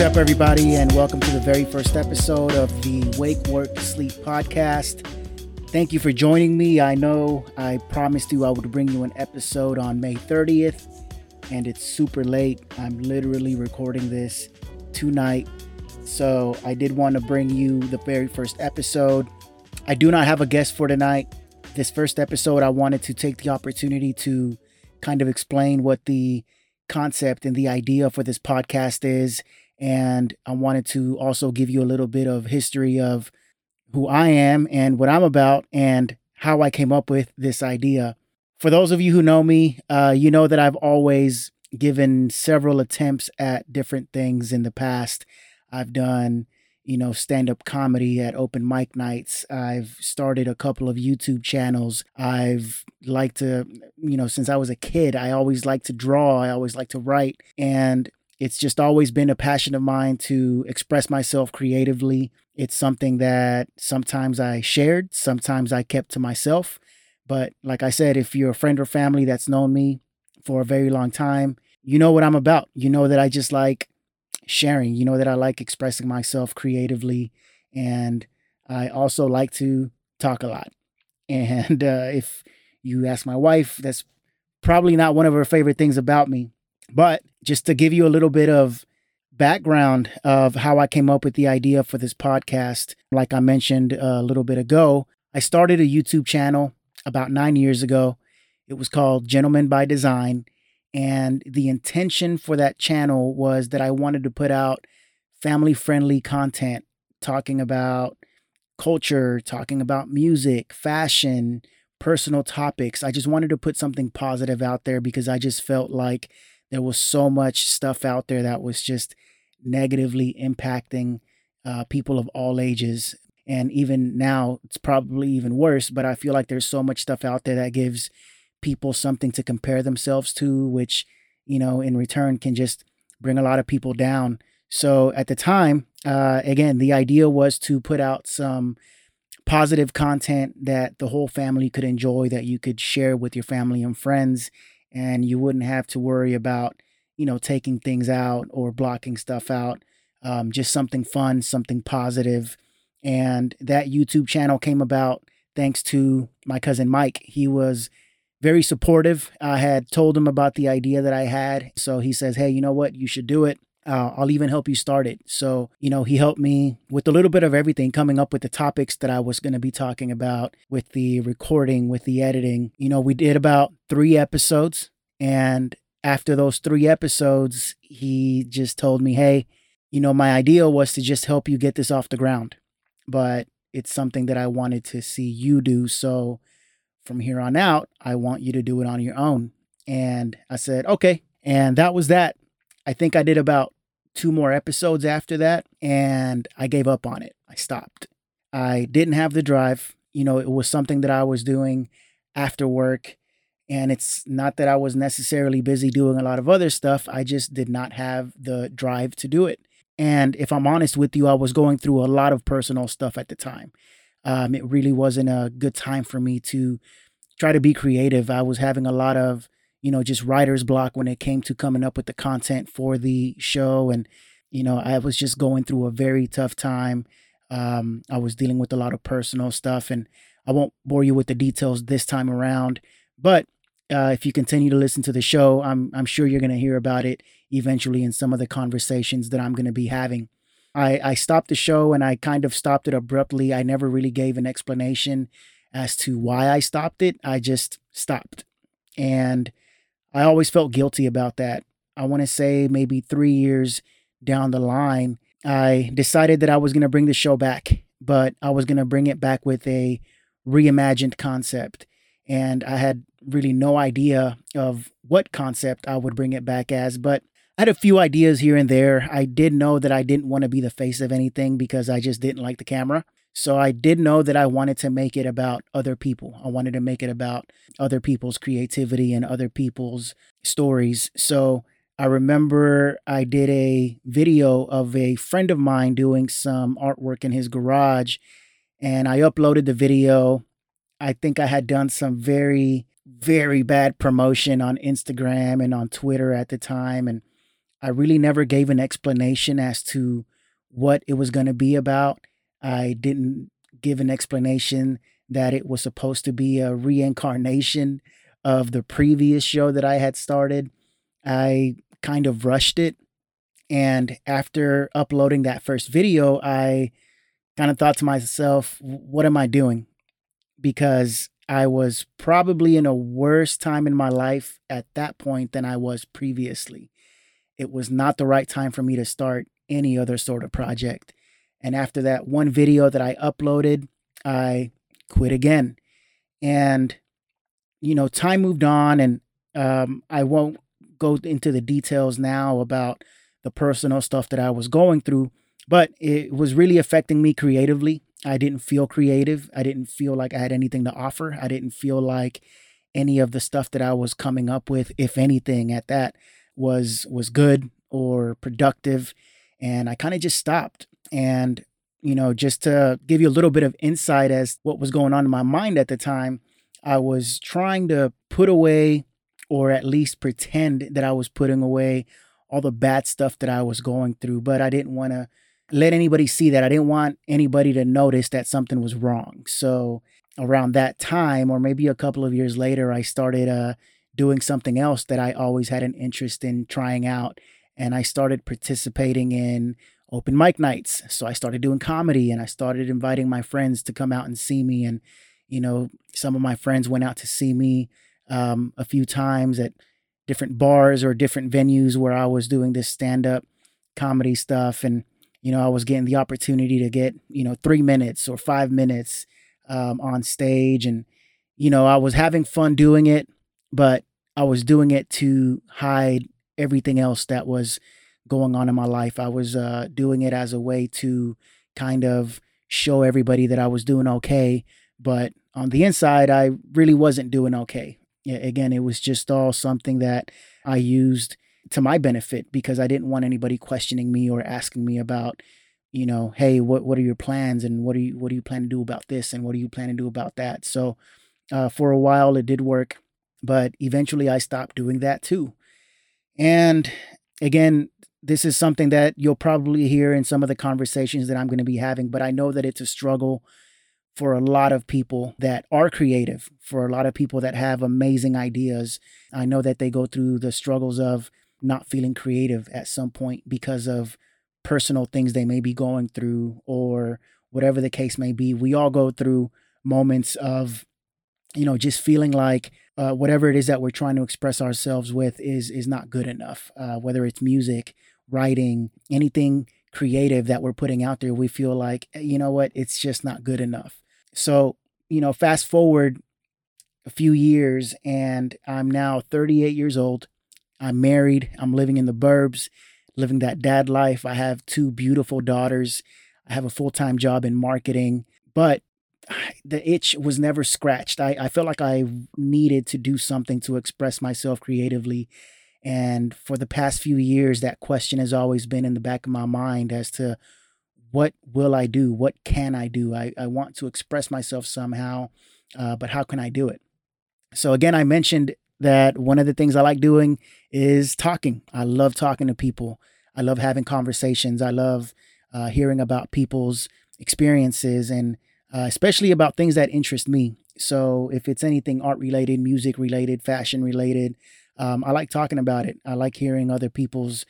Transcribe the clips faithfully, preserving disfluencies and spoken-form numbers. What's up, everybody, and welcome to the very first episode of the Wake, Work, Sleep podcast. Thank you for joining me. I know I promised you I would bring you an episode on May thirtieth, and it's super late. I'm literally recording this tonight, so I did want to bring you the very first episode. I do not have a guest for tonight. This first episode, I wanted to take the opportunity to kind of explain what the concept and the idea for this podcast is. And I wanted to also give you a little bit of history of who I am and what I'm about and how I came up with this idea. For those of you who know me, uh, you know that I've always given several attempts at different things in the past. I've done, you know, stand-up comedy at open mic nights. I've started a couple of YouTube channels. I've liked to, you know, since I was a kid, I always liked to draw. I always liked to write. And it's just always been a passion of mine to express myself creatively. It's something that sometimes I shared, sometimes I kept to myself. But like I said, if you're a friend or family that's known me for a very long time, you know what I'm about. You know that I just like sharing. You know that I like expressing myself creatively. And I also like to talk a lot. And uh, if you ask my wife, that's probably not one of her favorite things about me. But just to give you a little bit of background of how I came up with the idea for this podcast, like I mentioned a little bit ago, I started a YouTube channel about nine years ago. It was called Gentlemen by Design. And the intention for that channel was that I wanted to put out family-friendly content, talking about culture, talking about music, fashion, personal topics. I just wanted to put something positive out there because I just felt like there was so much stuff out there that was just negatively impacting uh, people of all ages. And even now, it's probably even worse, but I feel like there's so much stuff out there that gives people something to compare themselves to, which, you know, in return can just bring a lot of people down. So at the time, uh, again, the idea was to put out some positive content that the whole family could enjoy, that you could share with your family and friends. And you wouldn't have to worry about, you know, taking things out or blocking stuff out. Um, just something fun, something positive. And that YouTube channel came about thanks to my cousin Mike. He was very supportive. I had told him about the idea that I had. So he says, hey, you know what? You should do it. Uh, I'll even help you start it. So, you know, he helped me with a little bit of everything, coming up with the topics that I was going to be talking about, with the recording, with the editing. You know, we did about three episodes. And after those three episodes, he just told me, hey, you know, my idea was to just help you get this off the ground, but it's something that I wanted to see you do. So from here on out, I want you to do it on your own. And I said, okay. And that was that. I think I did about two more episodes after that, and I gave up on it. I stopped. I didn't have the drive. You know, it was something that I was doing after work, and it's not that I was necessarily busy doing a lot of other stuff. I just did not have the drive to do it. And if I'm honest with you, I was going through a lot of personal stuff at the time. Um, it really wasn't a good time for me to try to be creative. I was having a lot of, you know, just writer's block when it came to coming up with the content for the show. And you know, I was just going through a very tough time. Um, I was dealing with a lot of personal stuff, and I won't bore you with the details this time around. But uh, if you continue to listen to the show, I'm I'm sure you're going to hear about it eventually in some of the conversations that I'm going to be having. I, I stopped the show, and I kind of stopped it abruptly. I never really gave an explanation as to why I stopped it. I just stopped. And I always felt guilty about that. I want to say maybe three years down the line, I decided that I was going to bring the show back, but I was going to bring it back with a reimagined concept. And I had really no idea of what concept I would bring it back as, but I had a few ideas here and there. I did know that I didn't want to be the face of anything because I just didn't like the camera. So I did know that I wanted to make it about other people. I wanted to make it about other people's creativity and other people's stories. So I remember I did a video of a friend of mine doing some artwork in his garage, and I uploaded the video. I think I had done some very, very bad promotion on Instagram and on Twitter at the time. And I really never gave an explanation as to what it was going to be about. I didn't give an explanation that it was supposed to be a reincarnation of the previous show that I had started. I kind of rushed it. And after uploading that first video, I kind of thought to myself, what am I doing? Because I was probably in a worse time in my life at that point than I was previously. It was not the right time for me to start any other sort of project. And after that one video that I uploaded, I quit again. And, you know, time moved on, and um, I won't go into the details now about the personal stuff that I was going through, but it was really affecting me creatively. I didn't feel creative. I didn't feel like I had anything to offer. I didn't feel like any of the stuff that I was coming up with, if anything, at that was was good or productive. And I kind of just stopped. And, you know, just to give you a little bit of insight as what was going on in my mind at the time, I was trying to put away, or at least pretend that I was putting away, all the bad stuff that I was going through. But I didn't want to let anybody see that. I didn't want anybody to notice that something was wrong. So around that time, or maybe a couple of years later, I started uh, doing something else that I always had an interest in trying out. And I started participating in open mic nights. So I started doing comedy, and I started inviting my friends to come out and see me. And, you know, some of my friends went out to see me um, a few times at different bars or different venues where I was doing this stand-up comedy stuff. And, you know, I was getting the opportunity to get, you know, three minutes or five minutes um, on stage. And, you know, I was having fun doing it, but I was doing it to hide everything else that was going on in my life. I was uh, doing it as a way to kind of show everybody that I was doing okay. But on the inside, I really wasn't doing okay. Again, it was just all something that I used to my benefit, because I didn't want anybody questioning me or asking me about, you know, hey, what what are your plans, and what do you what do you plan to do about this, and what do you plan to do about that? So uh, for a while it did work, but eventually I stopped doing that too. And again, this is something that you'll probably hear in some of the conversations that I'm going to be having, but I know that it's a struggle for a lot of people that are creative, for a lot of people that have amazing ideas. I know that they go through the struggles of not feeling creative at some point because of personal things they may be going through, or whatever the case may be. We all go through moments of, you know, just feeling like uh, whatever it is that we're trying to express ourselves with is is not good enough. Uh, whether it's music, writing, anything creative that we're putting out there, we feel like, you know what, it's just not good enough. So, you know, fast forward a few years, and I'm now thirty-eight years old. I'm married. I'm living in the burbs, living that dad life. I have two beautiful daughters. I have a full-time job in marketing, but the itch was never scratched. I, I felt like I needed to do something to express myself creatively. And for the past few years, that question has always been in the back of my mind as to, what will I do? What can I do? I, I want to express myself somehow, uh, but how can I do it? So again, I mentioned that one of the things I like doing is talking. I love talking to people. I love having conversations. I love uh, hearing about people's experiences, and uh, especially about things that interest me. So if it's anything art related, music related, fashion related, um, I like talking about it. I like hearing other people's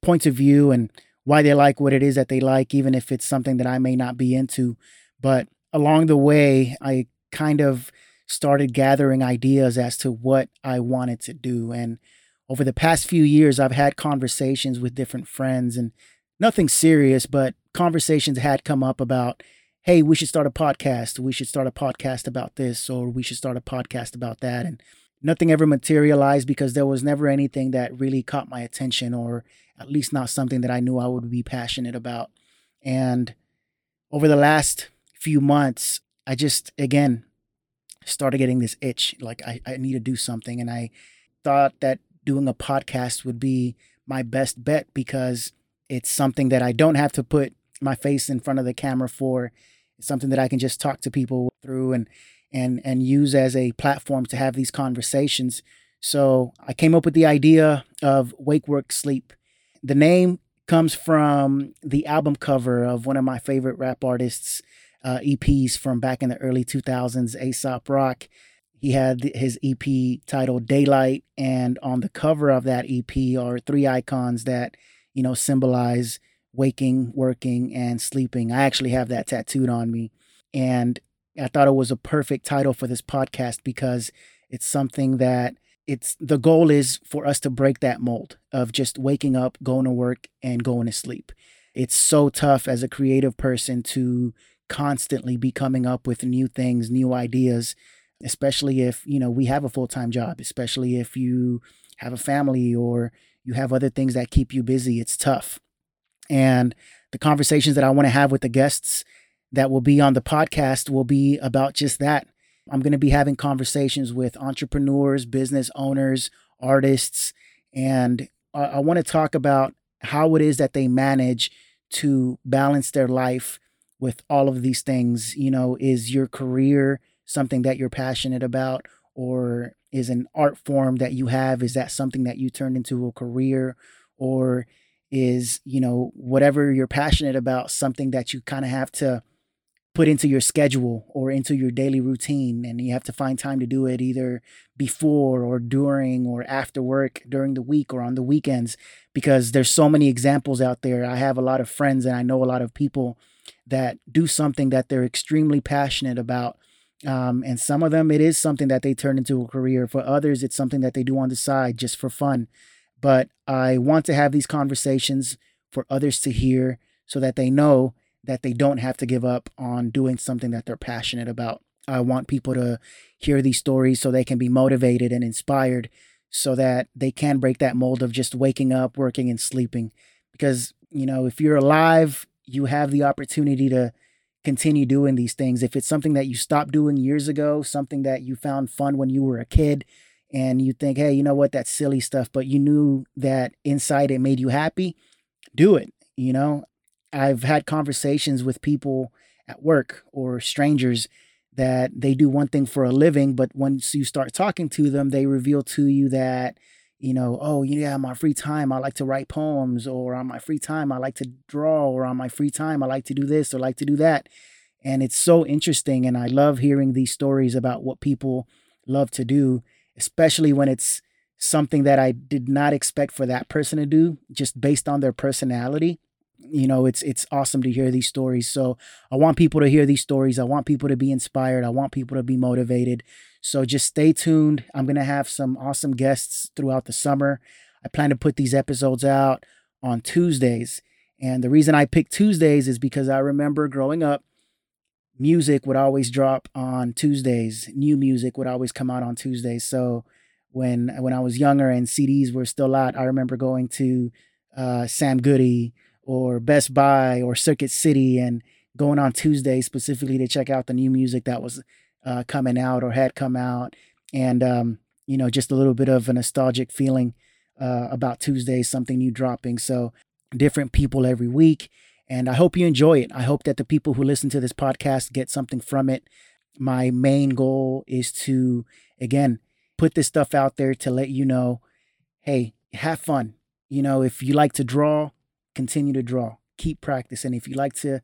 points of view and why they like what it is that they like, even if it's something that I may not be into. But along the way, I kind of started gathering ideas as to what I wanted to do. And over the past few years, I've had conversations with different friends, and nothing serious, but conversations had come up about, hey, we should start a podcast. We should start a podcast about this, or we should start a podcast about that. And nothing ever materialized because there was never anything that really caught my attention, or at least not something that I knew I would be passionate about. And over the last few months, I just, again, started getting this itch. Like I, I need to do something. And I thought that doing a podcast would be my best bet, because it's something that I don't have to put my face in front of the camera for. It's something that I can just talk to people through, and and and use as a platform to have these conversations. So I came up with the idea of Wake, Work, Sleep. The name comes from the album cover of one of my favorite rap artists' uh, E Ps from back in the early two thousands, Aesop Rock. He had his E P titled Daylight, and on the cover of that E P are three icons that, you know, symbolize waking, working, and sleeping. I actually have that tattooed on me, and I thought it was a perfect title for this podcast because it's something that it's the goal is for us to break that mold of just waking up, going to work, and going to sleep. It's so tough as a creative person to constantly be coming up with new things, new ideas, especially if, you know, we have a full-time job, especially if you have a family or you have other things that keep you busy. It's tough. And the conversations that I want to have with the guests that will be on the podcast will be about just that. I'm going to be having conversations with entrepreneurs, business owners, artists, and I, I want to talk about how it is that they manage to balance their life with all of these things. You know, is your career something that you're passionate about, or is an art form that you have, is that something that you turned into a career, or is, you know, whatever you're passionate about, something that you kind of have to put into your schedule or into your daily routine, and you have to find time to do it either before or during or after work, during the week or on the weekends, because there's so many examples out there. I have a lot of friends and I know a lot of people that do something that they're extremely passionate about. Um, and some of them, it is something that they turn into a career. For others, it's something that they do on the side just for fun. But I want to have these conversations for others to hear so that they know that they don't have to give up on doing something that they're passionate about. I want people to hear these stories so they can be motivated and inspired so that they can break that mold of just waking up, working, and sleeping. Because, you know, if you're alive, you have the opportunity to continue doing these things. If it's something that you stopped doing years ago, something that you found fun when you were a kid and you think, hey, you know what, that's silly stuff, but you knew that inside it made you happy, do it. You know, I've had conversations with people at work or strangers that they do one thing for a living, but once you start talking to them, they reveal to you that, you know, oh, yeah, on my free time, I like to write poems, or on my free time, I like to draw, or on my free time, I like to do this or like to do that. And it's so interesting. And I love hearing these stories about what people love to do, especially when it's something that I did not expect for that person to do just based on their personality. You know, it's it's awesome to hear these stories. So I want people to hear these stories. I want people to be inspired. I want people to be motivated. So just stay tuned. I'm going to have some awesome guests throughout the summer. I plan to put these episodes out on Tuesdays. And the reason I picked Tuesdays is because I remember growing up, music would always drop on Tuesdays. New music would always come out on Tuesdays. So when, when I was younger and C Ds were still out, I remember going to uh, Sam Goody or Best Buy or Circuit City and going on Tuesdays specifically to check out the new music that was Uh, coming out or had come out, and um, you know, just a little bit of a nostalgic feeling uh, about Tuesday, something new dropping. So different people every week, and I hope you enjoy it. I hope that the people who listen to this podcast get something from it. My main goal is to, again, put this stuff out there to let you know, hey, have fun. You know, if you like to draw, continue to draw, keep practicing. If you like to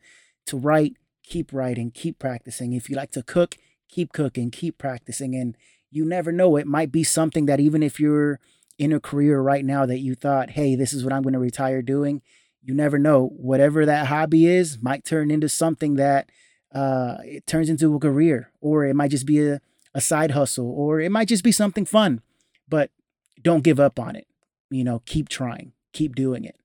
to write, keep writing, keep practicing. If you like to cook, keep cooking, keep practicing. And you never know, it might be something that even if you're in a career right now that you thought, hey, this is what I'm going to retire doing. You never know. Whatever that hobby is might turn into something that uh, it turns into a career, or it might just be a, a side hustle, or it might just be something fun, but don't give up on it. You know, keep trying, keep doing it.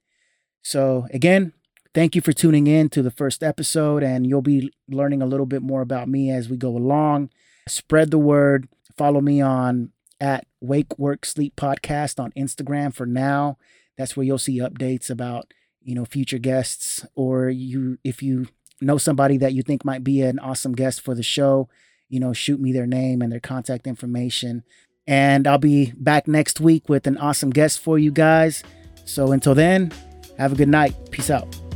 So again, thank you for tuning in to the first episode, and you'll be learning a little bit more about me as we go along. Spread the word. Follow me on at Wake, Work, Sleep podcast on Instagram for now. That's where you'll see updates about, you know, future guests, or you, if you know somebody that you think might be an awesome guest for the show, you know, shoot me their name and their contact information. And I'll be back next week with an awesome guest for you guys. So until then, have a good night. Peace out.